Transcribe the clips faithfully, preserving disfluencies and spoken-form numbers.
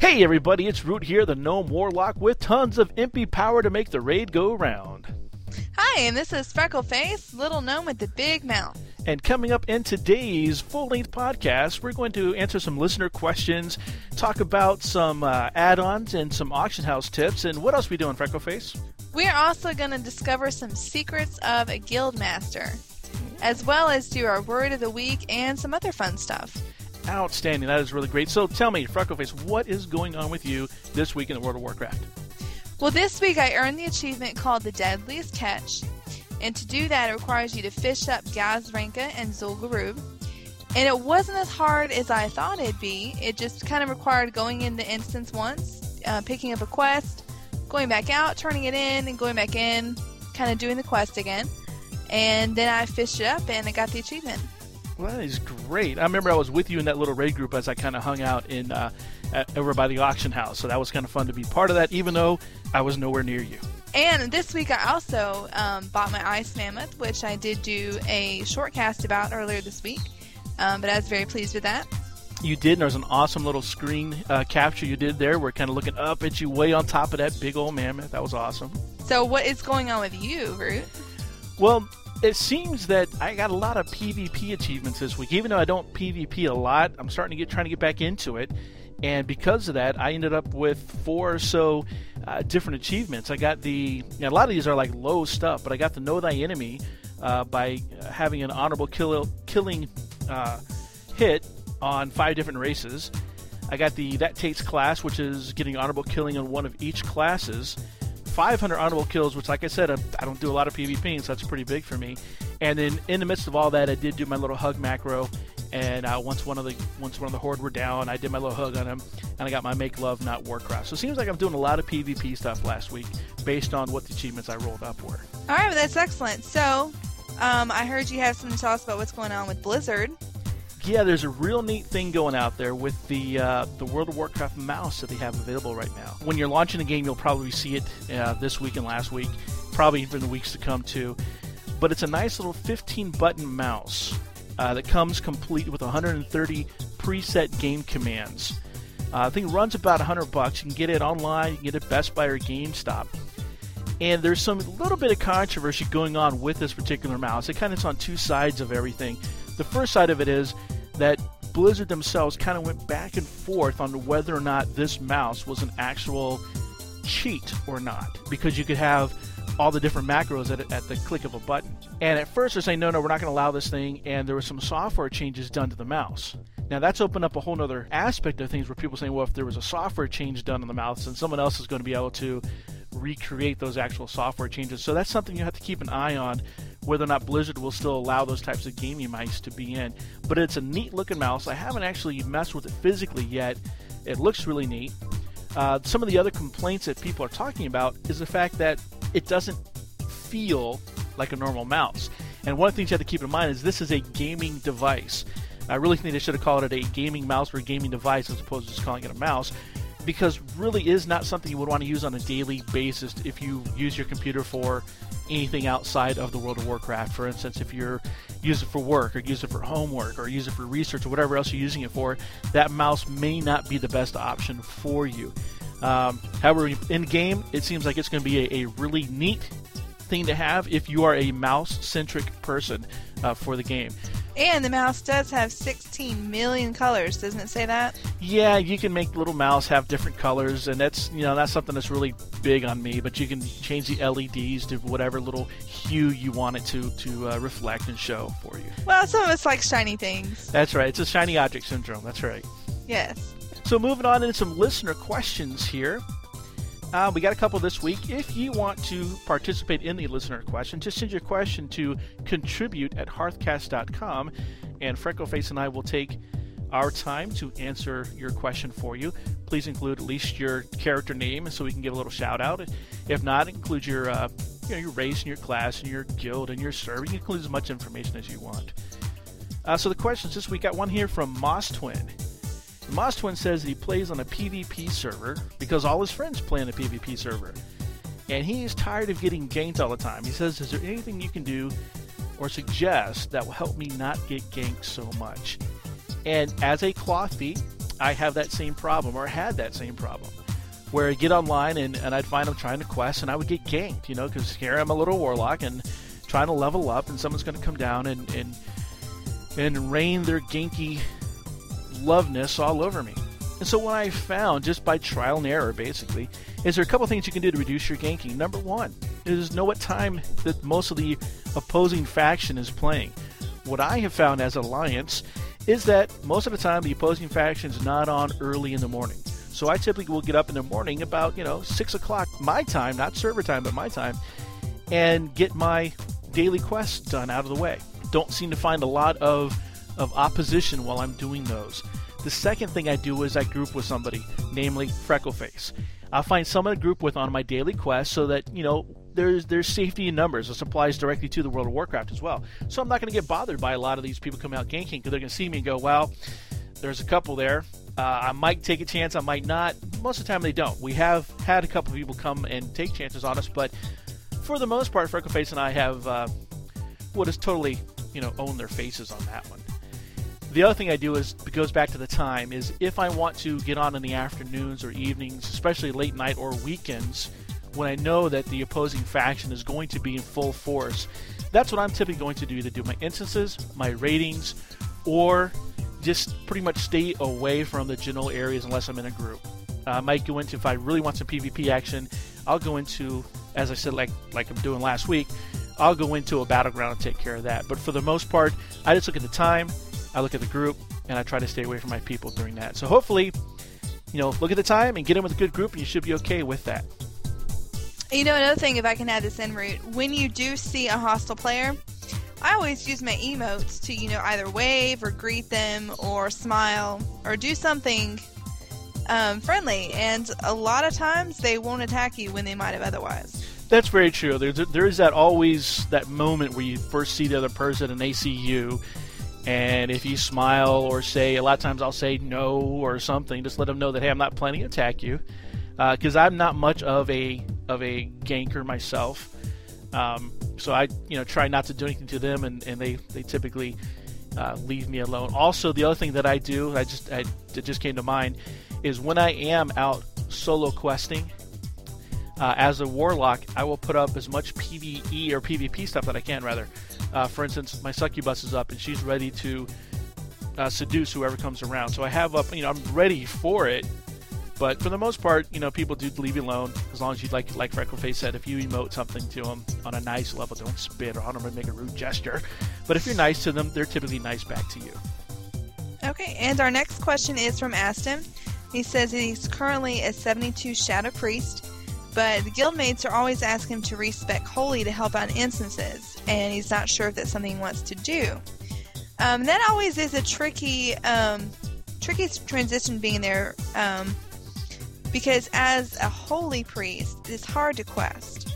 Hey everybody, it's Root here, the Gnome Warlock, with tons of impy power to make the raid go round. Hi, and this is Freckle Face, little gnome with the big mouth. And coming up in today's full-length podcast, we're going to answer some listener questions, talk about some uh, add-ons and some auction house tips, and what else are we doing, Freckle Face? We're also going to discover some secrets of a guild master, as well as do our word of the week and some other fun stuff. Outstanding. That is really great. So tell me, Freckleface, what is going on with you this week in the World of Warcraft? Well, this week I earned the achievement called the Deadliest Catch. And to do that, it requires you to fish up Gazrenka and Zul'Gurub. And it wasn't as hard as I thought it'd be. It just kind of required going in the instance once, uh, picking up a quest, going back out, turning it in, and going back in, kind of doing the quest again. And then I fished it up and I got the achievement. Well, that is great. I remember I was with you in that little raid group as I kind of hung out in uh, at, over by the auction house. So that was kind of fun to be part of that, even though I was nowhere near you. And this week I also um, bought my Ice Mammoth, which I did do a short cast about earlier this week. Um, but I was very pleased with that. You did, and there was an awesome little screen uh, capture you did there. We're kind of looking up at you way on top of that big old mammoth. That was awesome. So what is going on with you, Root? Well, it seems that I got a lot of PvP achievements this week. Even though I don't PvP a lot, I'm starting to get trying to get back into it. And because of that, I ended up with four or so uh, different achievements. I got the... A lot of these are like low stuff, but I got to know thy enemy uh, by having an honorable kill, killing uh, hit on five different races. I got the That Takes class, which is getting honorable killing on one of each classes. five hundred honorable kills, which, like I said, I don't do a lot of PvPing, so that's pretty big for me. And then in the midst of all that, I did do my little hug macro, and uh, once one of the once one of the horde were down, I did my little hug on him, and I got my Make Love Not Warcraft. So it seems like I'm doing a lot of PvP stuff last week based on what the achievements I rolled up were. All right, well, that's excellent. So um, I heard you have something to tell us about what's going on with Blizzard. Yeah, there's a real neat thing going out there with the uh, the World of Warcraft mouse that they have available right now. When you're launching a game, you'll probably see it uh, this week and last week, probably even the weeks to come too. But it's a nice little fifteen button mouse uh, that comes complete with one hundred thirty preset game commands. Uh, I think it runs about one hundred bucks. You can get it online. You can get it at Best Buy or GameStop. And there's some little bit of controversy going on with this particular mouse. It kind of is on two sides of everything. The first side of it is that Blizzard themselves kind of went back and forth on whether or not this mouse was an actual cheat or not, because you could have all the different macros at, at the click of a button. And at first they're saying, no, no, we're not going to allow this thing, and there were some software changes done to the mouse. Now that's opened up a whole other aspect of things where people are saying, well, if there was a software change done on the mouse, then someone else is going to be able to recreate those actual software changes. So that's something you have to keep an eye on, whether or not Blizzard will still allow those types of gaming mice to be in. But it's a neat looking mouse. I haven't actually messed with it physically yet. It looks really neat. Uh, some of the other complaints that people are talking about is the fact that it doesn't feel like a normal mouse. And one of the things you have to keep in mind is this is a gaming device. I really think they should have called it a gaming mouse or a gaming device as opposed to just calling it a mouse, because really is not something you would want to use on a daily basis if you use your computer for anything outside of the World of Warcraft. For instance, if you're use it for work or use it for homework or use it for research or whatever else you're using it for, that mouse may not be the best option for you. Um, however, in game, it seems like it's going to be a, a really neat thing to have if you are a mouse-centric person uh, for the game. And the mouse does have sixteen million colors, doesn't it say that? Yeah, you can make the little mouse have different colors, and that's, you know, that's something that's really big on me, but you can change the L E Ds to whatever little hue you want it to, to uh, reflect and show for you. Well, some of us like shiny things. That's right. It's a shiny object syndrome. That's right. Yes. So moving on into some listener questions here. Uh, we got a couple this week. If you want to participate in the listener question, just send your question to contribute at hearthcast dot com, and Freckleface and I will take our time to answer your question for you. Please include at least your character name so we can give a little shout out. If not, include your uh, you know, your race and your class and your guild and your server. You can include as much information as you want. Uh, so the questions this week, got one here from Moss Twin. Moss Twin says that he plays on a PvP server because all his friends play on a PvP server. And he is tired of getting ganked all the time. He says, is there anything you can do or suggest that will help me not get ganked so much? And as a cloth bee, I have that same problem, or had that same problem, where I'd get online and, and I'd find I'm trying to quest and I would get ganked, you know, because here I'm a little warlock and trying to level up and someone's going to come down and, and, and rain their ganky loveness all over me. And so what I found, just by trial and error, basically, is there are a couple things you can do to reduce your ganking. Number one is know what time that most of the opposing faction is playing. What I have found as Alliance is that most of the time the opposing faction is not on early in the morning. So I typically will get up in the morning about, you know, six o'clock my time, not server time, but my time, and get my daily quests done out of the way. Don't seem to find a lot of, of opposition while I'm doing those. The second thing I do is I group with somebody, namely Freckle Face. I'll find someone to group with on my daily quest so that, you know, there's there's safety in numbers. This applies directly to the World of Warcraft as well. So I'm not going to get bothered by a lot of these people coming out ganking, because they're going to see me and go, well, there's a couple there. Uh, I might take a chance, I might not. Most of the time they don't. We have had a couple of people come and take chances on us, but for the most part, Freckle Face and I have uh, well, just totally, you know, owned their faces on that one. The other thing I do is, it goes back to the time, is if I want to get on in the afternoons or evenings, especially late night or weekends, when I know that the opposing faction is going to be in full force, that's what I'm typically going to do, either do my instances, my ratings, or just pretty much stay away from the general areas unless I'm in a group. Uh, I might go into, if I really want some PvP action, I'll go into, as I said, like like I'm doing last week, I'll go into a battleground and take care of that. But for the most part, I just look at the time, I look at the group, and I try to stay away from my people during that. So hopefully, you know, look at the time and get in with a good group, and you should be okay with that. You know, another thing, if I can add this in, Root, when you do see a hostile player, I always use my emotes to, you know, either wave or greet them or smile or do something um, friendly. And a lot of times they won't attack you when they might have otherwise. That's very true. There, there is that always that moment where you first see the other person and they see you. And if you smile or say, a lot of times I'll say no or something, just let them know that, hey, I'm not planning to attack you. Because uh, I'm not much of a of a ganker myself. Um, so I you know try not to do anything to them, and, and they, they typically uh, leave me alone. Also, the other thing that I do, I just I, it just came to mind, is when I am out solo questing, uh, as a warlock, I will put up as much PvE or PvP stuff that I can, rather. Uh, for instance, my succubus is up, and she's ready to uh, seduce whoever comes around. So I have up, you know, I'm ready for it. But for the most part, you know, people do leave you alone as long as you like, like Freckleface said, if you emote something to them on a nice level, don't spit or on them and make a rude gesture. But if you're nice to them, they're typically nice back to you. Okay, and our next question is from Aston. He says he's currently a seventy-two Shadow Priest, but the guildmates are always asking him to respec Holy to help out instances, and he's not sure if that's something he wants to do. Um, that always is a tricky, um, tricky transition being there, um, because as a Holy priest, it's hard to quest.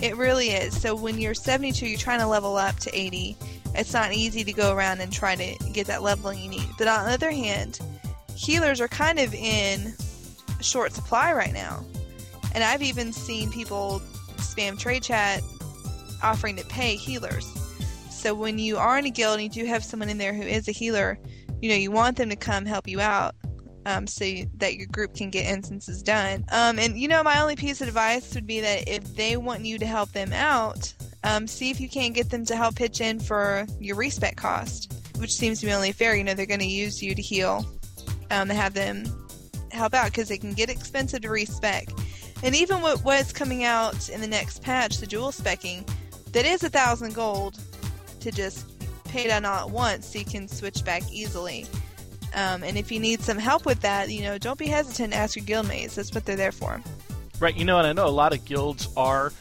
It really is. So when you're seventy-two, you're trying to level up to eighty. It's not easy to go around and try to get that leveling you need. But on the other hand, healers are kind of in short supply right now. And I've even seen people spam trade chat offering to pay healers. So when you are in a guild and you do have someone in there who is a healer, you know, you want them to come help you out, um, so you, that your group can get instances done. Um, and, you know, my only piece of advice would be that if they want you to help them out, um, see if you can't get them to help pitch in for your respec cost, which seems to be only fair. You know, they're going to use you to heal, um, to have them help out, because it can get expensive to respec. And even what was coming out in the next patch, the dual specking, that is a thousand gold to just pay down all at once, so you can switch back easily. Um, and if you need some help with that, you know, don't be hesitant to ask your guildmates. That's what they're there for. Right. You know, and I know a lot of guilds are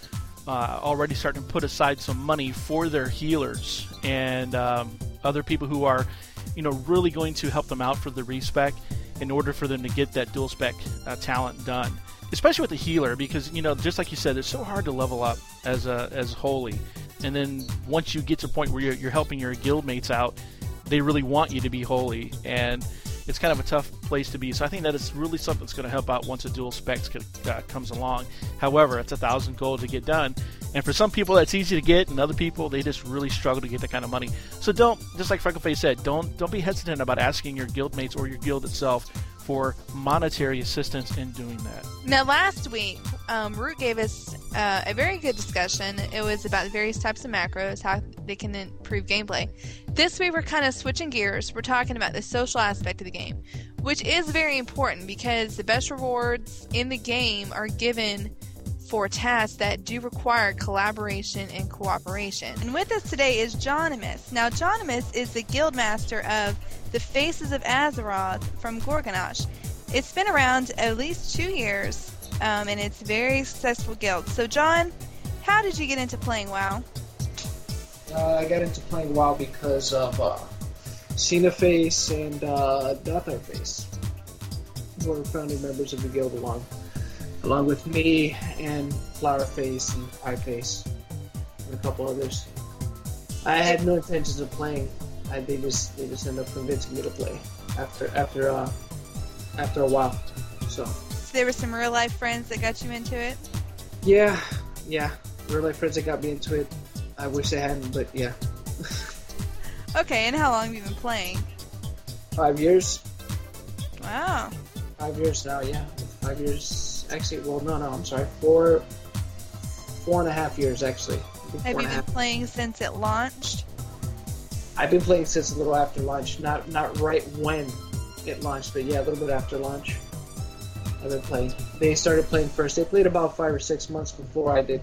uh, already starting to put aside some money for their healers and um, other people who are, you know, really going to help them out for the respec in order for them to get that dual spec uh, talent done. Especially with the healer, because, you know, just like you said, it's so hard to level up as a, as Holy. And then once you get to a point where you're, you're helping your guildmates out, they really want you to be Holy, and it's kind of a tough place to be. So I think that it's really something that's going to help out once a dual specs could, uh, comes along. However, it's a thousand gold to get done, and for some people that's easy to get, and other people they just really struggle to get that kind of money. So don't, just like Freckleface said, don't don't be hesitant about asking your guildmates or your guild itself for monetary assistance in doing that. Now, last week, um, Root gave us uh, a very good discussion. It was about the various types of macros, how they can improve gameplay. This week, we're kind of switching gears. We're talking about the social aspect of the game, which is very important because the best rewards in the game are given for tasks that do require collaboration and cooperation. And with us today is Jonimus. Now, Jonimus is the guildmaster of the Faces of Azeroth from Gorgonash. It's been around at least two years, um, and it's a very successful guild. So, John, how did you get into playing WoW? Uh, I got into playing WoW because of uh, Cena Face and uh, Dothar Face, who were founding members of the guild along. Along with me and Flower Face and Pie Face and a couple others. I had no intentions of playing. I, they just they just ended up convincing me to play after after uh after a while. So. So there were some real life friends that got you into it? Yeah, yeah, real life friends that got me into it. I wish they hadn't, but yeah. Okay, and how long have you been playing? Five years. Wow. Five years now, yeah. Five years. Actually, well, no, no, I'm sorry. Four, four and a half years, actually. Have you been playing since it launched? I've been playing since a little after launch. Not not right when it launched, but yeah, a little bit after launch. I've been playing. They started playing first. They played about five or six months before I did.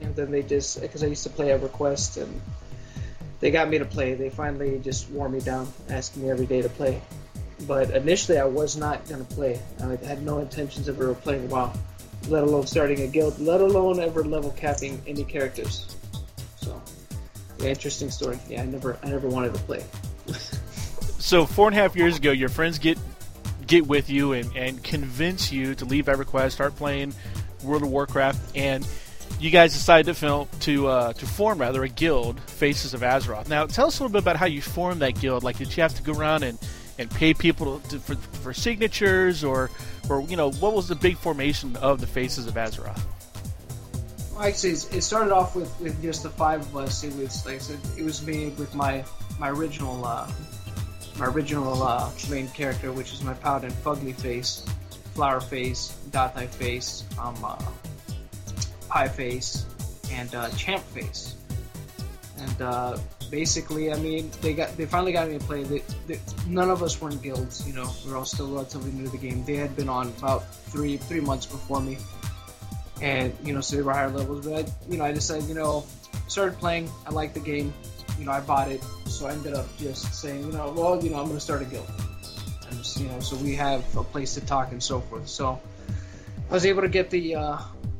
And then they just, because I used to play EverQuest, and they got me to play. They finally just wore me down, asking me every day to play. But initially, I was not going to play. I had no intentions of ever playing WoW, let alone starting a guild, let alone ever level capping any characters. So, yeah, interesting story. Yeah, I never, I never wanted to play. So, four and a half years ago, your friends get get with you and, and convince you to leave EverQuest, start playing World of Warcraft, and you guys decided to film, to uh, to form rather a guild, Faces of Azeroth. Now, tell us a little bit about how you formed that guild. Like, did you have to go around and and pay people to, for, for signatures, or, or you know, what was the big formation of the Faces of Azeroth? Well, actually, it started off with, with just the five of us. It was like I said, it was me with my my original uh, my original uh, main character, which is my Paladin, Fugly Face, Flower Face, Dot Eye Face, um, uh, Pie Face, and uh, Champ Face, and. Uh, Basically, I mean, they got they finally got me to play. They, they, none of us were in guilds, you know. We were all still relatively new to the game. They had been on about three three months before me, and you know, so they were higher levels. But I, you know, I decided, you know, started playing. I liked the game, you know. I bought it, so I ended up just saying, you know, well, you know, I'm going to start a guild, and just, you know, so we have a place to talk and so forth. So I was able to get the, uh,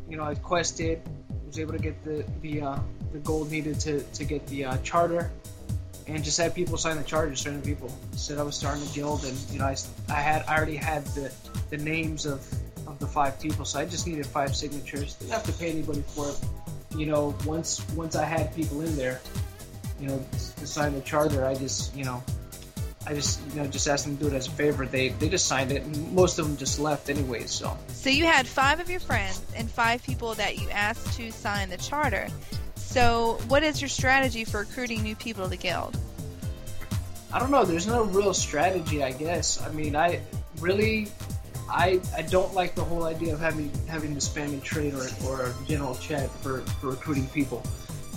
you know, I quested. I was able to get the the. Uh, the gold needed to, to get the uh, charter, and just had people sign the charter, certain people. Said I was starting a guild, and you know I, I had I already had the, the names of, of the five people, so I just needed five signatures. Didn't have to pay anybody for it. You know, once once I had people in there, you know, to sign the charter, I just you know, I just you know just asked them to do it as a favor. They they just signed it, and most of them just left anyways. So. So you had five of your friends and five people that you asked to sign the charter. So, what is your strategy for recruiting new people to the guild? I don't know. There's no real strategy, I guess. I mean, I really, I I don't like the whole idea of having having to spam and trade or or general chat for, for recruiting people.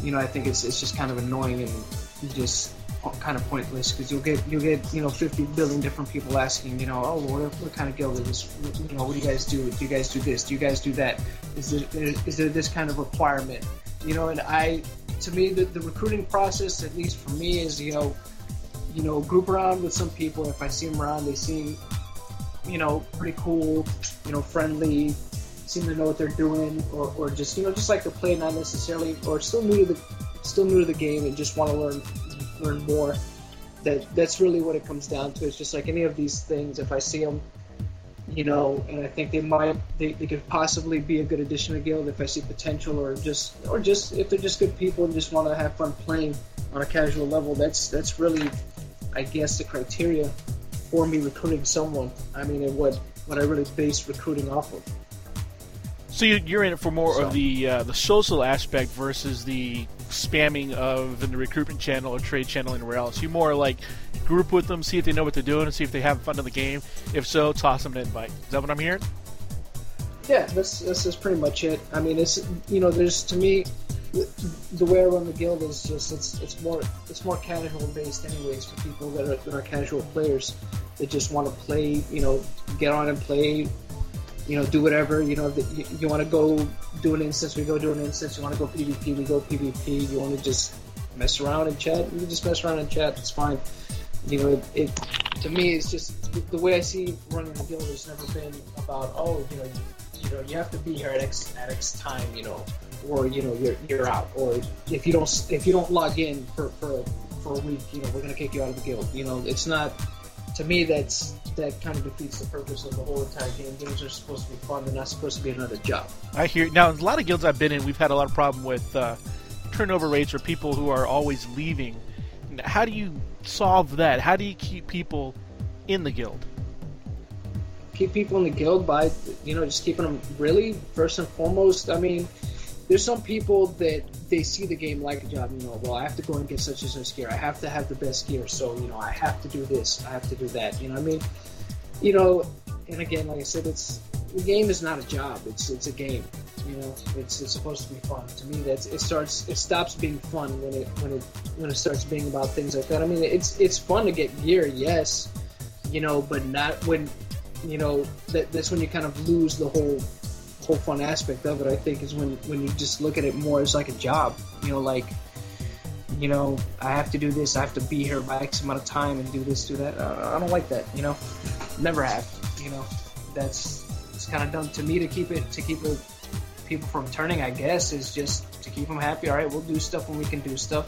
You know, I think it's it's just kind of annoying and just kind of pointless because you'll get you'll get you know fifty billion different people asking you know oh well, what, what kind of guild is this? You know, what do you guys do? Do you guys do this? Do you guys do that? Is there is there this kind of requirement? You know, and I, to me, the, the recruiting process, at least for me, is, you know, you know, group around with some people. If I see them around, they seem, you know, pretty cool, you know, friendly, seem to know what they're doing, or, or just, you know, just like to play, not necessarily, or still new to the, still new to the game and just want to learn, learn more. That that's really what it comes down to. It's just like any of these things. If I see them, you know, and I think they might, they, they could possibly be a good addition to guild if I see potential, or just, or just if they're just good people and just want to have fun playing on a casual level. That's that's really, I guess, the criteria for me recruiting someone. I mean, and what what I really base recruiting off of. So you're in it for more so. of the uh, the social aspect versus the spamming of in the recruitment channel or trade channel anywhere else. You more like group with them, see if they know what they're doing, and see if they have fun in the game. If so, toss them an invite. Is that what I'm hearing? Yeah, this this is pretty much it. I mean, it's, you know, there's, to me, the way I run the guild is just it's it's more it's more casual based anyways for people that are, that are casual players that just want to play, you know, get on and play, you know, do whatever, you know, you, you want to go do an instance, we go do an instance, you want to go PvP, we go PvP, you want to just mess around and chat, you can just mess around and chat, it's fine. You know, it, it to me, it's just the way I see running the guild has never been about, oh, you know, you, you know, you have to be here at X at X time, you know, or, you know, you're you're out, or if you don't if you don't log in for for, for a week, you know, we're gonna kick you out of the guild. You know, it's not, to me, that's that kind of defeats the purpose of the whole entire game. Games are supposed to be fun; they're not supposed to be another job. I hear now. A lot of guilds I've been in, we've had a lot of problem with uh, turnover rates or people who are always leaving. How do you solve that? How do you keep people in the guild? Keep people in the guild by, you know, just keeping them really first and foremost. I mean, there's some people that they see the game like a job. You know, well, I have to go and get such and such gear. I have to have the best gear, so, you know, I have to do this. I have to do that. You know what I mean? You know, and again, like I said, it's the game is not a job. It's it's a game. You know, it's it's supposed to be fun. To me, that's it starts it stops being fun when it when it when it starts being about things like that. I mean, it's it's fun to get gear, yes, you know, but not when, you know, that that's when you kind of lose the whole. whole fun aspect of it, I think, is when when you just look at it more as like a job. You know, like, you know, I have to do this, I have to be here by X amount of time and do this, do that. Uh, I don't like that, you know. Never have, you know. That's, it's kind of dumb to me to keep it, to keep it, people from turning, I guess, is just to keep them happy. All right, we'll do stuff when we can do stuff.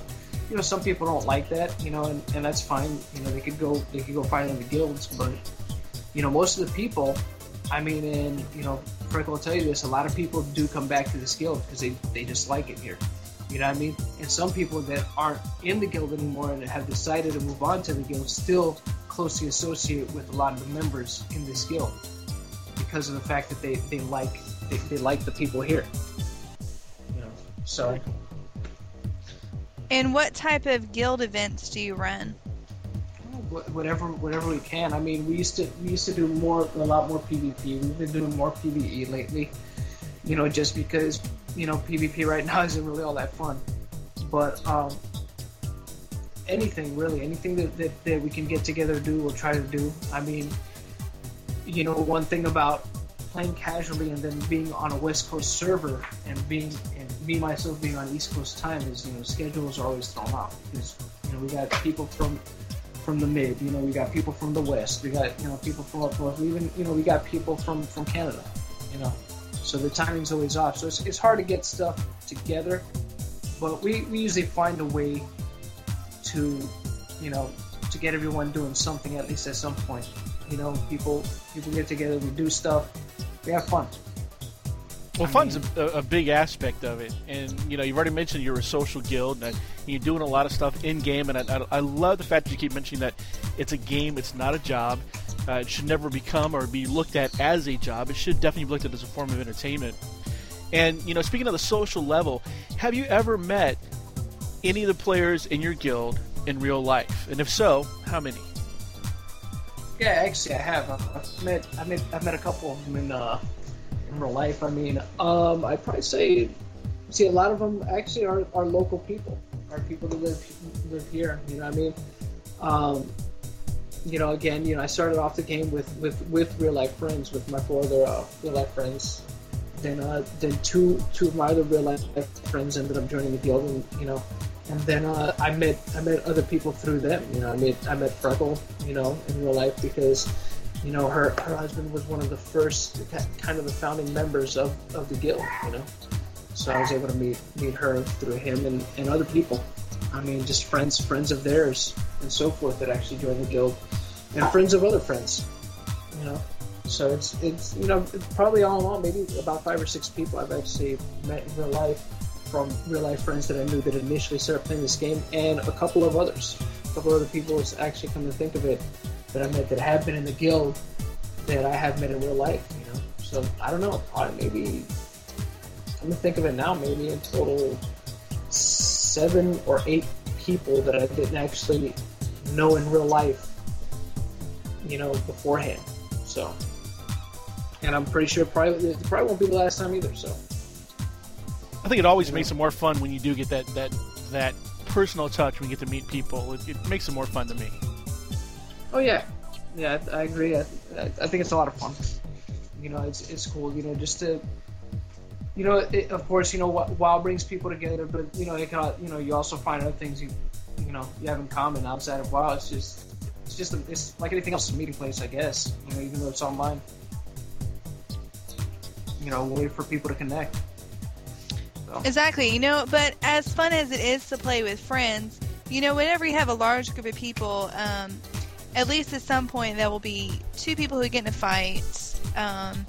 You know, some people don't like that, you know, and, and that's fine. You know, they could go, they could go fight in the guilds, but, you know, most of the people, I mean, and, you know, Frank will tell you this, a lot of people do come back to this guild because they, they just like it here. You know what I mean? And some people that aren't in the guild anymore and have decided to move on to the guild still closely associate with a lot of the members in this guild because of the fact that they, they like they, they like the people here. You know, so. And what type of guild events do you run? Whatever, whatever we can. I mean, we used to we used to do more, a lot more PvP. We've been doing more PvE lately, you know, just because, you know, PvP right now isn't really all that fun. But um, anything really, anything that, that that we can get together to do, we'll try to do. I mean, you know, one thing about playing casually and then being on a West Coast server and being and me myself being on East Coast time is, you know, schedules are always thrown out because, you know, we got people from. From the mid, you know, we got people from the west, we got, you know, people from up north, we even, you know, we got people from, from Canada, you know, so the timing's always off, so it's, it's hard to get stuff together, but we, we usually find a way to, you know, to get everyone doing something at least at some point, you know, people people get together, we do stuff, we have fun. Well, I fun's mean, a, a big aspect of it, and, you know, you've already mentioned you're a social guild, and you're doing a lot of stuff in-game, and I, I, I love the fact that you keep mentioning that it's a game, it's not a job, uh, it should never become or be looked at as a job, it should definitely be looked at as a form of entertainment. And, you know, speaking of the social level, have you ever met any of the players in your guild in real life? And if so, how many? Yeah, actually, I have. I've met, I've met, I've met a couple of them in... Uh... in real life. I mean, um, I'd probably say, see, a lot of them actually are, are local people, are people that live live here, you know what I mean? Um, you know, again, you know, I started off the game with, with, with real life friends, with my four other uh, real life friends, then uh, then two two of my other real life friends ended up joining the guild, and, you know, and then uh, I met I met other people through them, you know, I met, I met Freckle, you know, in real life because, you know, her, her husband was one of the first, kind of the founding members of, of the guild, you know. So I was able to meet meet her through him and, and other people. I mean, just friends, friends of theirs and so forth that actually joined the guild. And friends of other friends, you know. So it's, it's you know, it's probably all in all, maybe about five or six people I've actually met in real life from real life friends that I knew that initially started playing this game, and a couple of others. A couple of other people, actually, come to think of it, that I met that have been in the guild that I have met in real life, you know. So I don't know, maybe, I'm gonna think of it now, maybe in total seven or eight people that I didn't actually know in real life, you know, beforehand. So, and I'm pretty sure probably it probably won't be the last time either. So, I think it always you makes know. it more fun when you do get that that that personal touch when you get to meet people. It, it makes it more fun to me. Oh yeah, yeah, I, I agree. I, I think it's a lot of fun. You know, it's it's cool. You know, just to. You know, it, of course, you know, WoW brings people together, but, you know, it can, you know, you also find other things you, you know, you have in common outside of WoW. It's just, it's just, a, it's like anything else, a meeting place, I guess, you know, even though it's online. You know, a way for people to connect. So. Exactly, you know, but as fun as it is to play with friends, you know, whenever you have a large group of people, um, at least at some point there will be two people who get in a fight, um,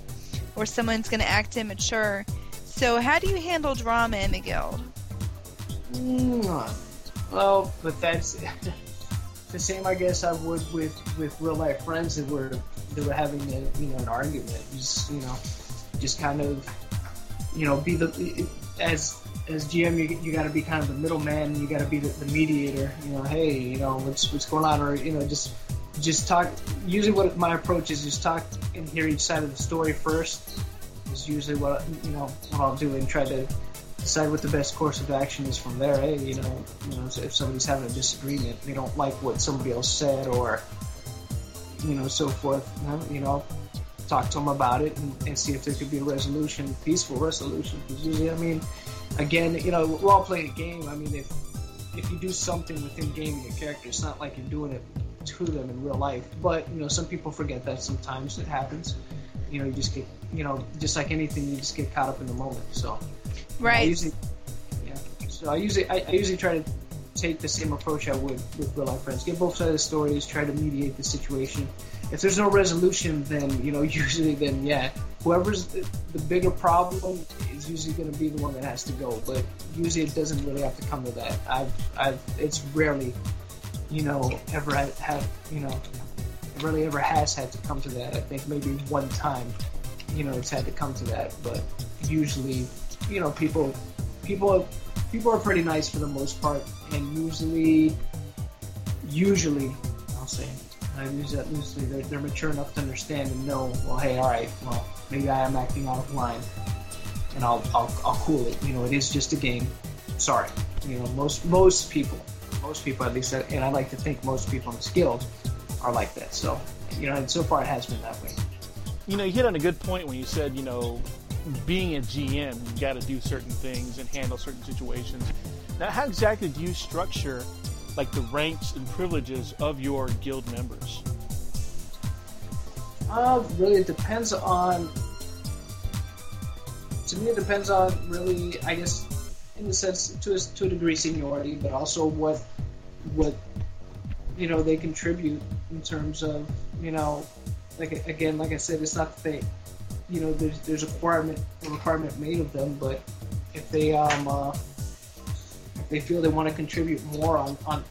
or someone's going to act immature. So how do you handle drama in the guild? Mm, well, but that's the same, I guess, I would with, with real life friends that were that were having a, you know, an argument. Just, you know, just kind of, you know, be the it, as as G M, you you got to be kind of the middleman. You got to be the, the mediator. You know, hey, you know, what's what's going on, or you know, just just talk. Usually, what my approach is, just talk and hear each side of the story first. Is usually what you know what I'll do, and try to decide what the best course of action is from there. Hey, you know, you know, if somebody's having a disagreement, they don't like what somebody else said, or you know, so forth. You know, talk to them about it and, and see if there could be a resolution, peaceful resolution. Because usually, I mean, again, you know, we're all playing a game. I mean, if if you do something within game of your character, it's not like you're doing it to them in real life. But you know, some people forget that sometimes it happens. You know, you just get, you know, just like anything, you just get caught up in the moment. So, right. I usually, yeah. So I usually, I, I usually try to take the same approach I would with real life friends. Get both sides of the stories. Try to mediate the situation. If there's no resolution, then you know, usually, then yeah, whoever's the, the bigger problem is usually going to be the one that has to go. But usually, it doesn't really have to come to that. I've, I've, it's rarely, you know, ever have, you know. Really ever has had to come to that. I think maybe one time, you know, it's had to come to that. But usually, you know, people, people, people are pretty nice for the most part, and usually, usually, I'll say, I use that loosely. They're, they're mature enough to understand and know. Well, hey, all right, well, maybe I am acting out of line, and I'll, I'll, I'll cool it. You know, it is just a game. Sorry, you know, most, most people, most people at least, and I like to think most people in this guild are like that. So, you know, and so far it has been that way. You know, you hit on a good point when you said, you know, being a G M, you got to do certain things and handle certain situations. Now, how exactly do you structure, like, the ranks and privileges of your guild members? Uh, really, it depends on, to me, it depends on really, I guess, in the sense, to a, to a degree, seniority, but also what, what, you know, they contribute in terms of, you know, like, again, like I said, it's not that they, you know, there's there's a requirement a requirement made of them, but if they um uh, if they feel they want to contribute more on, on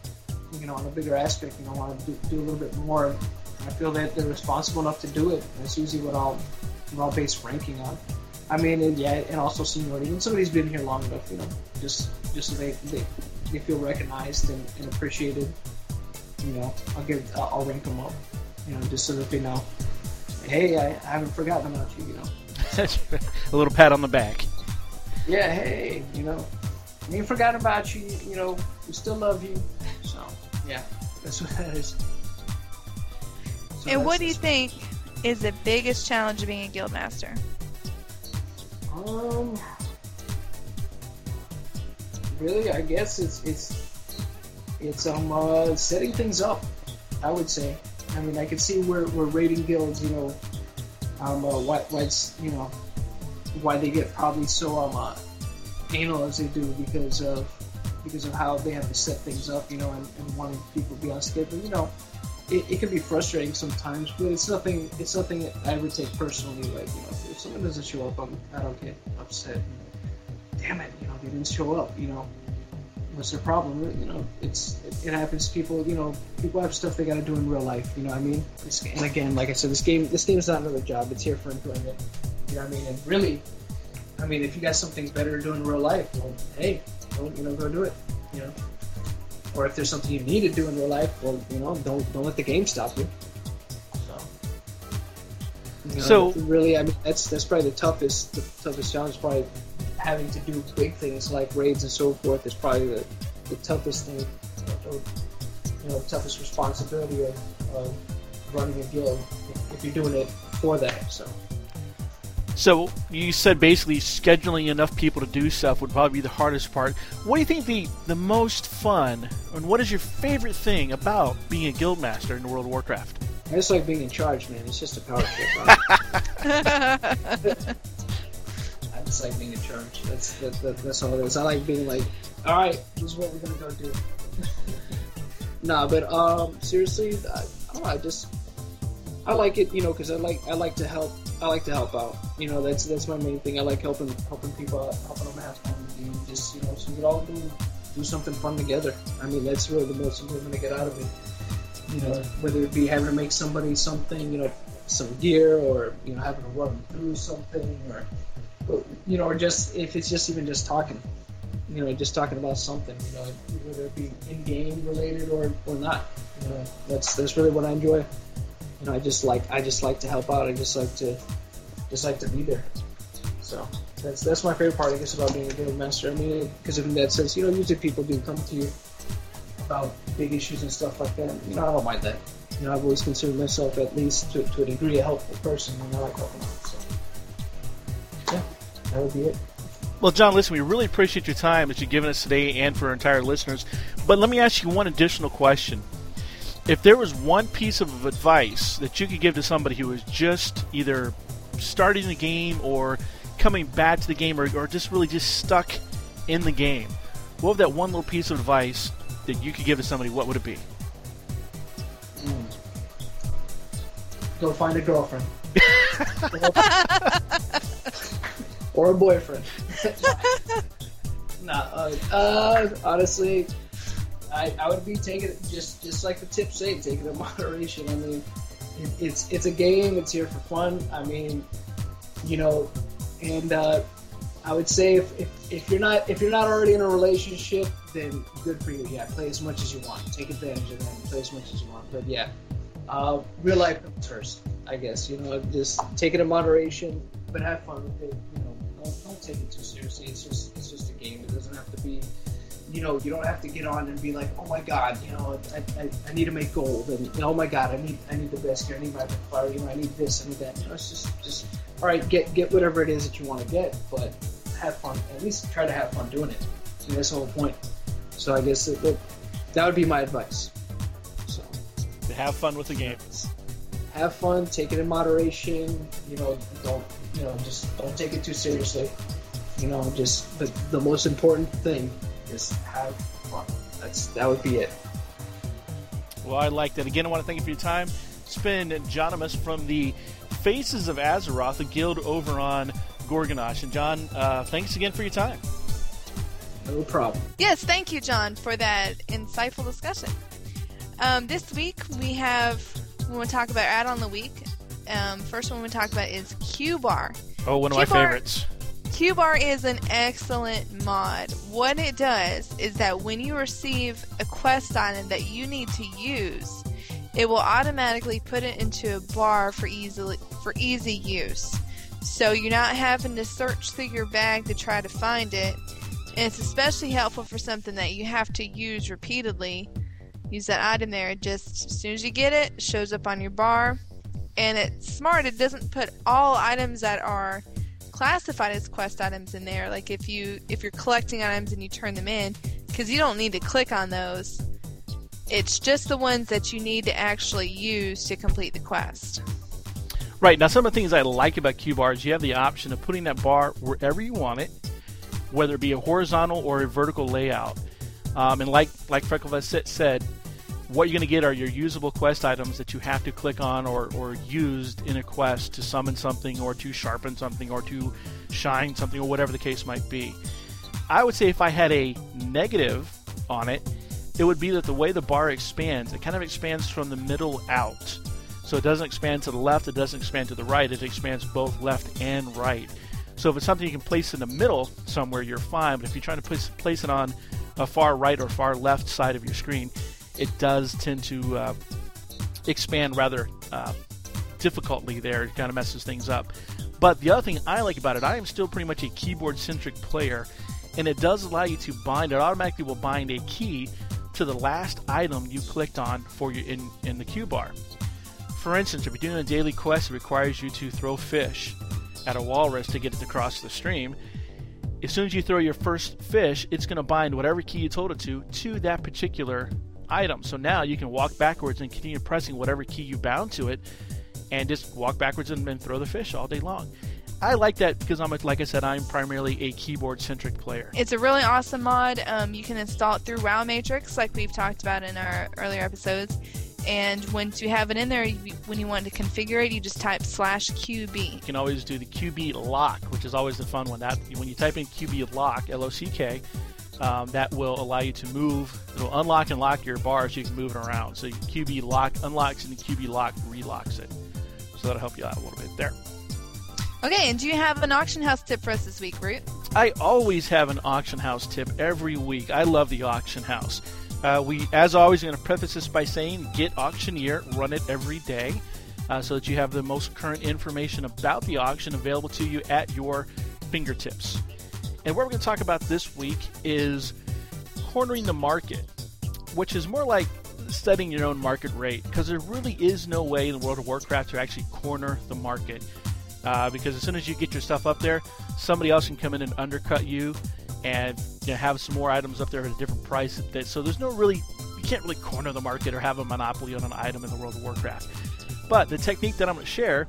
you know on a bigger aspect, you know, want to do, do a little bit more, and I feel that they're responsible enough to do it. That's usually what I'll what I'll base ranking on. I mean, and yeah, and also seniority. When somebody's been here long enough, you know, just just so they they, they feel recognized and, and appreciated. You know, I'll give, I'll, I'll rank them up. You know, just so that they know, hey, I, I haven't forgotten about you. You know, a little pat on the back. Yeah, hey, you know, we ain't forgotten about you. You know, we still love you. So, yeah, that's what that is. So and what do you think is the biggest challenge of being a guildmaster? Um, really, I guess it's it's. It's um uh, setting things up, I would say. I mean, I can see where we're raiding guilds, you know, um, uh, why, why it's, you know, why they get probably so um uh, anal as they do because of because of how they have to set things up, you know, and, and wanting people to be on schedule. You know, it, it can be frustrating sometimes, but it's nothing. It's nothing that I would take personally. Like, you know, if someone doesn't show up, I'm, I don't get upset. And, damn it, you know, they didn't show up, you know. What's their problem? You know, it's it, it happens to people. You know, people have stuff they gotta do in real life. You know what I mean? This, and again, like I said, this game this game is not another job. It's here for enjoyment. You know what I mean? And really, I mean, if you got something better to do in real life, well, hey, go, you know, go do it. You know, or if there's something you need to do in your life, well, you know, don't don't let the game stop you. So, you know, so really, I mean, that's that's probably the toughest the toughest challenge. Probably having to do big things like raids and so forth is probably the, the toughest thing, or, you know, the toughest responsibility of, of running a guild if, if you're doing it for that. So. So you said basically scheduling enough people to do stuff would probably be the hardest part. What do you think the, the most fun, and what is your favorite thing about being a guildmaster in World of Warcraft? I just like being in charge, man. It's just a power trip. I just like being in charge. That's that, that, that's all it is. I like being like, all right, this is what we're gonna go do. Nah, but um, seriously, I, I don't know. I just I like it, you know, because I like I like to help. I like to help out. You know, that's that's my main thing. I like helping helping people out, helping them have fun. And just, you know, so we can all do, do something fun together. I mean, that's really the most important to get out of it. You know, whether it be having to make somebody something, you know, some gear, or, you know, having to run them through something, or, you know, or just, if it's just even just talking, you know, just talking about something, you know, whether it be in-game related or, or not. You know, that's that's really what I enjoy. You know, I just like I just like to help out. I just like to just like to be there. So that's that's my favorite part, I guess, about being a guild master. I mean, because in that sense, you know, usually people do come to you about big issues and stuff like that. You know, I don't mind that. You know, I've always considered myself, at least to, to a degree, a helpful person, and I like helping out. So yeah, that would be it. Well, John, listen, we really appreciate your time that you've given us today and for our entire listeners. But let me ask you one additional question. If there was one piece of advice that you could give to somebody who is just either starting the game or coming back to the game, or, or just really just stuck in the game, what would that one little piece of advice that you could give to somebody, what would it be? Mm. Go find a girlfriend. Or a boyfriend. Nah, uh, uh, honestly... I, I would be taking it just just like the tips say, taking it in moderation. I mean, it, it's it's a game. It's here for fun. I mean, you know, and uh, I would say if, if if you're not if you're not already in a relationship, then good for you. Yeah, play as much as you want. Take advantage of that. Play as much as you want. But yeah, uh, real life comes first, I guess. You know, just take it in moderation, but have fun with it. You know, don't, don't take it too seriously. It's just it's just a game. It doesn't have to be. You know, you don't have to get on and be like, oh my god, you know, I I, I need to make gold, and, and oh my god, I need I need the best gear, I need my repertoire, you know, I need this, I need that. You know, it's just just all right. Get get whatever it is that you want to get, but have fun. At least try to have fun doing it. And that's the whole point. So I guess that, that, that would be my advice. So to have fun with the game. Have fun. Take it in moderation. You know, don't you know, just don't take it too seriously. You know, just the the most important thing. Just have fun. That's that would be it. Well, I like that. Again, I want to thank you for your time. It's been Jonimus from the Faces of Azeroth, a guild over on Gorgonash. And John, uh, thanks again for your time. No problem. Yes, thank you, John, for that insightful discussion. Um, this week we have when we talk about add-on the week. Um, first one we talk about is Q-Bar. Oh, one of Q-Bar- my favorites. Q-Bar is an excellent mod. What it does is that when you receive a quest item that you need to use, it will automatically put it into a bar for easily for easy use. So you're not having to search through your bag to try to find it. And it's especially helpful for something that you have to use repeatedly. Use that item there. Just as soon as you get it, it shows up on your bar. And it's smart. It doesn't put all items that are classified as quest items in there, like if you if you're collecting items and you turn them in, because you don't need to click on those. It's just the ones that you need to actually use to complete the quest. Right. Now, some of the things I like about Q-Bar is you have the option of putting that bar wherever you want it, whether it be a horizontal or a vertical layout. Um, and like like Freckleves said, what you're going to get are your usable quest items that you have to click on or, or used in a quest to summon something or to sharpen something or to shine something or whatever the case might be. I would say if I had a negative on it, it would be that the way the bar expands, it kind of expands from the middle out. So it doesn't expand to the left, it doesn't expand to the right, it expands both left and right. So if it's something you can place in the middle somewhere, you're fine, but if you're trying to place, place it on a far right or far left side of your screen, it does tend to uh, expand rather uh, difficultly there. It kind of messes things up. But the other thing I like about it, I am still pretty much a keyboard-centric player, and it does allow you to bind, it automatically will bind a key to the last item you clicked on for you in, in the Q-Bar. For instance, if you're doing a daily quest, it requires you to throw fish at a walrus to get it to cross the stream. As soon as you throw your first fish, it's going to bind whatever key you told it to to that particular item. So now you can walk backwards and continue pressing whatever key you bound to it, and just walk backwards and, and throw the fish all day long. I like that because, I'm like I said, I'm primarily a keyboard-centric player. It's a really awesome mod. Um, you can install it through WoW Matrix, like we've talked about in our earlier episodes. And once you have it in there, you, when you want to configure it, you just type slash Q B. You can always do the Q B lock, which is always the fun one. That when you type in Q B lock, L O C K, um, that will allow you to move. It'll unlock and lock your bar so you can move it around. So Q B lock unlocks and the Q B lock relocks it. So that'll help you out a little bit there. Okay, and do you have an auction house tip for us this week, Root? I always have an auction house tip every week. I love the auction house. Uh, we, as always, are going to preface this by saying get Auctioneer, run it every day, uh, so that you have the most current information about the auction available to you at your fingertips. And what we're going to talk about this week is cornering the market, which is more like setting your own market rate, because there really is no way in the World of Warcraft to actually corner the market, uh, because as soon as you get your stuff up there, somebody else can come in and undercut you, and you know, have some more items up there at a different price. That, so there's no really, you can't really corner the market or have a monopoly on an item in the World of Warcraft. But the technique that I'm going to share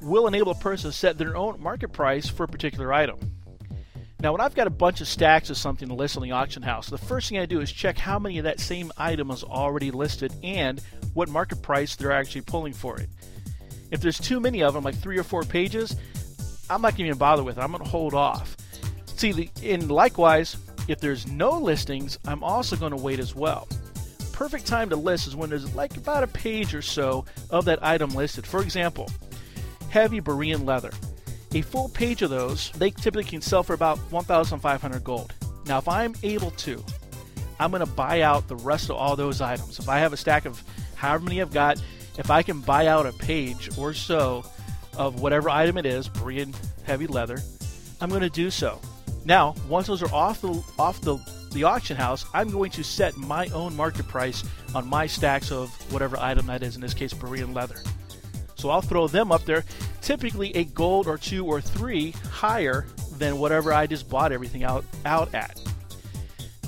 will enable a person to set their own market price for a particular item. Now, when I've got a bunch of stacks of something to list on the auction house, the first thing I do is check how many of that same item is already listed and what market price they're actually pulling for it. If there's too many of them, like three or four pages, I'm not going to even bother with it. I'm going to hold off. See, the, and likewise, if there's no listings, I'm also going to wait as well. Perfect time to list is when there's like about a page or so of that item listed. For example, Heavy Berean Leather. A full page of those, they typically can sell for about fifteen hundred gold. Now, if I'm able to, I'm going to buy out the rest of all those items. If I have a stack of however many I've got, if I can buy out a page or so of whatever item it is, Berean Heavy Leather, I'm going to do so. Now, once those are off the off the, the auction house, I'm going to set my own market price on my stacks of whatever item that is, in this case, Berean Leather. So I'll throw them up there, typically a gold or two or three higher than whatever I just bought everything out, out at.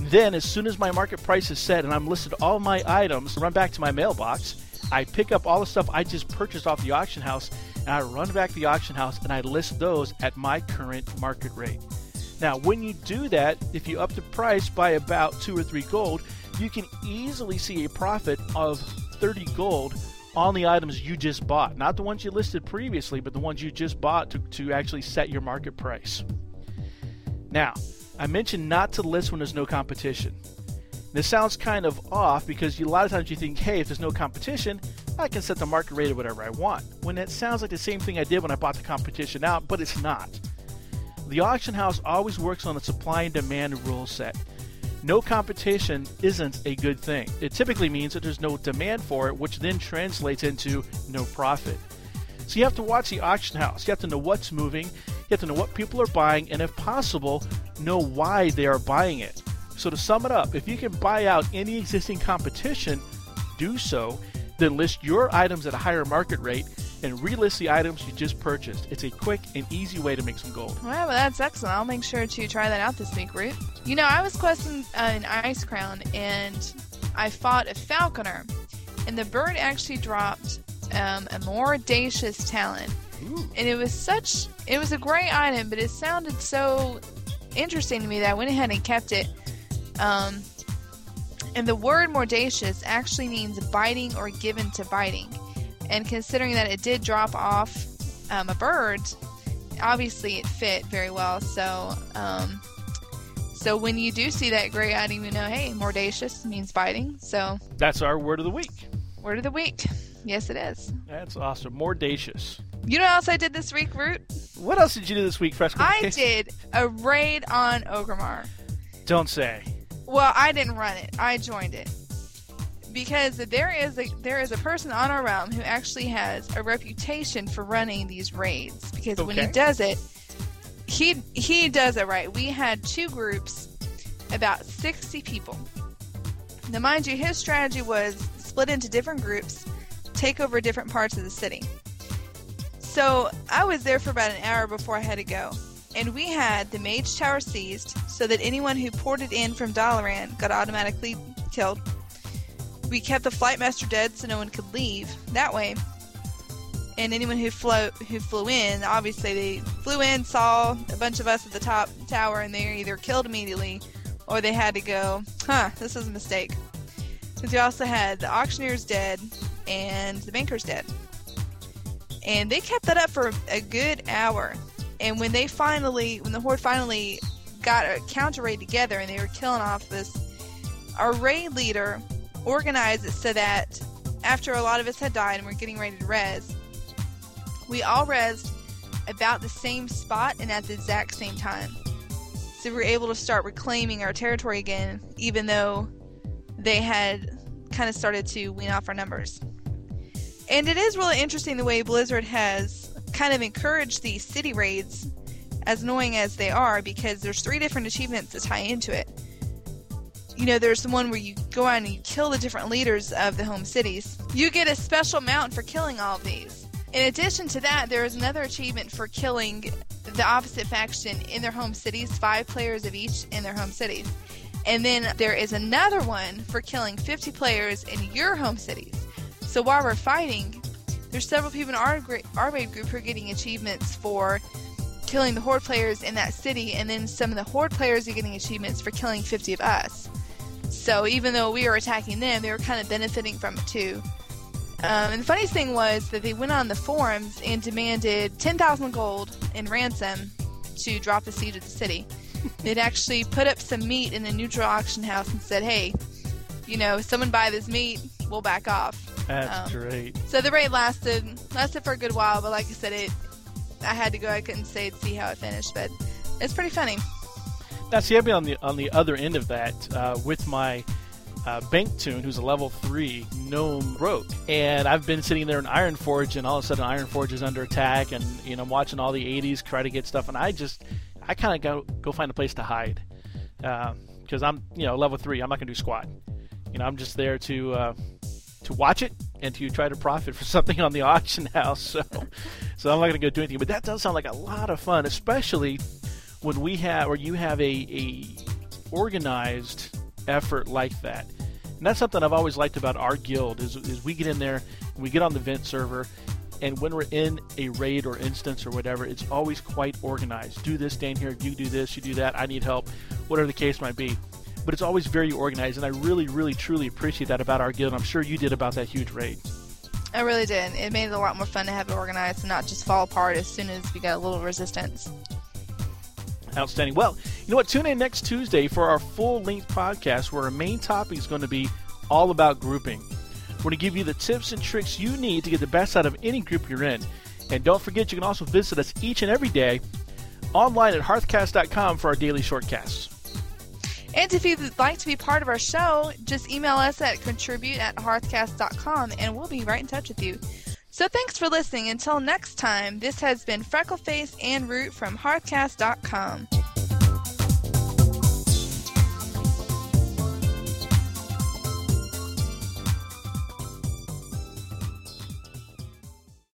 Then, as soon as my market price is set and I'm listed all my items, I run back to my mailbox, I pick up all the stuff I just purchased off the auction house, and I run back to the auction house and I list those at my current market rate. Now, when you do that, if you up the price by about two or three gold, you can easily see a profit of thirty gold on the items you just bought. Not the ones you listed previously, but the ones you just bought to, to actually set your market price. Now, I mentioned not to list when there's no competition. This sounds kind of off because you, a lot of times you think, hey, if there's no competition, I can set the market rate at whatever I want. When it sounds like the same thing I did when I bought the competition out, but it's not. The auction house always works on a supply and demand rule set. No competition isn't a good thing. It typically means that there's no demand for it, which then translates into no profit. So you have to watch the auction house. You have to know what's moving. You have to know what people are buying, and if possible, know why they are buying it. So to sum it up, if you can buy out any existing competition, do so, then list your items at a higher market rate, and relist the items you just purchased. It's a quick and easy way to make some gold. All right, well, that's excellent. I'll make sure to try that out this week, Root. You know, I was questing uh, an Icecrown, and I fought a falconer, and the bird actually dropped um, a mordacious talon. Ooh. And it was such, it was a great item, but it sounded so interesting to me that I went ahead and kept it. Um, and the word mordacious actually means biting or given to biting. And considering that it did drop off um, a bird, obviously it fit very well. So um, so when you do see that gray item, you know, hey, mordacious means biting. So that's our word of the week. Word of the week. Yes, it is. That's awesome. Mordacious. You know what else I did this week, Root? What else did you do this week, Fresco? I did a raid on Orgrimmar. Don't say. Well, I didn't run it. I joined it. Because there is a there is a person on our realm who actually has a reputation for running these raids. Because okay. when he does it, he he does it right. We had two groups, about sixty people. Now, mind you, his strategy was split into different groups, take over different parts of the city. So I was there for about an hour before I had to go. And we had the Mage Tower seized so that anyone who ported in from Dalaran got automatically killed. We kept the Flight Master dead so no one could leave that way. And anyone who flew, who flew in, obviously they flew in, saw a bunch of us at the top tower, and they were either killed immediately or they had to go, huh, this is a mistake. Because we also had the Auctioneer's dead and the Banker's dead. And they kept that up for a good hour. And when they finally, when the Horde finally got a counter raid together and they were killing off this, our raid leader organized it so that after a lot of us had died and we're getting ready to res, we all resed about the same spot and at the exact same time. So we were able to start reclaiming our territory again, even though they had kind of started to wean off our numbers. And it is really interesting the way Blizzard has kind of encourage these city raids, as annoying as they are, because there's three different achievements that tie into it. You know, there's the one where you go out and you kill the different leaders of the home cities. You get a special mount for killing all of these. In addition to that, there is another achievement for killing the opposite faction in their home cities, five players of each in their home cities. And then there is another one for killing fifty players in your home cities. So while we're fighting, there's several people in our, our raid group who are getting achievements for killing the Horde players in that city, and then some of the Horde players are getting achievements for killing fifty of us. So even though we were attacking them, they were kind of benefiting from it too. Um, and the funniest thing was that they went on the forums and demanded ten thousand gold in ransom to drop the siege of the city. They'd actually put up some meat in a neutral auction house and said, hey, you know, someone buy this meat, we'll back off. That's um, great. So the raid lasted lasted for a good while, but like I said, it I had to go. I couldn't stay to see how it finished, but it's pretty funny. Now, see, I've been on the on the other end of that uh, with my uh, Banktune, who's a level three gnome rogue, and I've been sitting there in Ironforge, and all of a sudden Ironforge is under attack, and you know I'm watching all the eighties try to get stuff, and I just I kind of go go find a place to hide because uh, I'm you know level three. I'm not gonna do squat. You know I'm just there to. Uh, to watch it and to try to profit for something on the auction house. So so I'm not going to go do anything. But that does sound like a lot of fun, especially when we have or you have a, a organized effort like that. And that's something I've always liked about our guild is, is we get in there, and we get on the vent server, and when we're in a raid or instance or whatever, it's always quite organized. Do this, stand here, you do this, you do that, I need help, whatever the case might be. But it's always very organized, and I really, really, truly appreciate that about our guild. I'm sure you did about that huge raid. I really did. It made it a lot more fun to have it organized and not just fall apart as soon as we got a little resistance. Outstanding. Well, you know what? Tune in next Tuesday for our full-length podcast where our main topic is going to be all about grouping. We're going to give you the tips and tricks you need to get the best out of any group you're in. And don't forget, you can also visit us each and every day online at hearthcast dot com for our daily shortcasts. And if you'd like to be part of our show, just email us at contribute at hearthcast dot com and we'll be right in touch with you. So thanks for listening. Until next time, this has been Freckleface and Root from hearthcast dot com.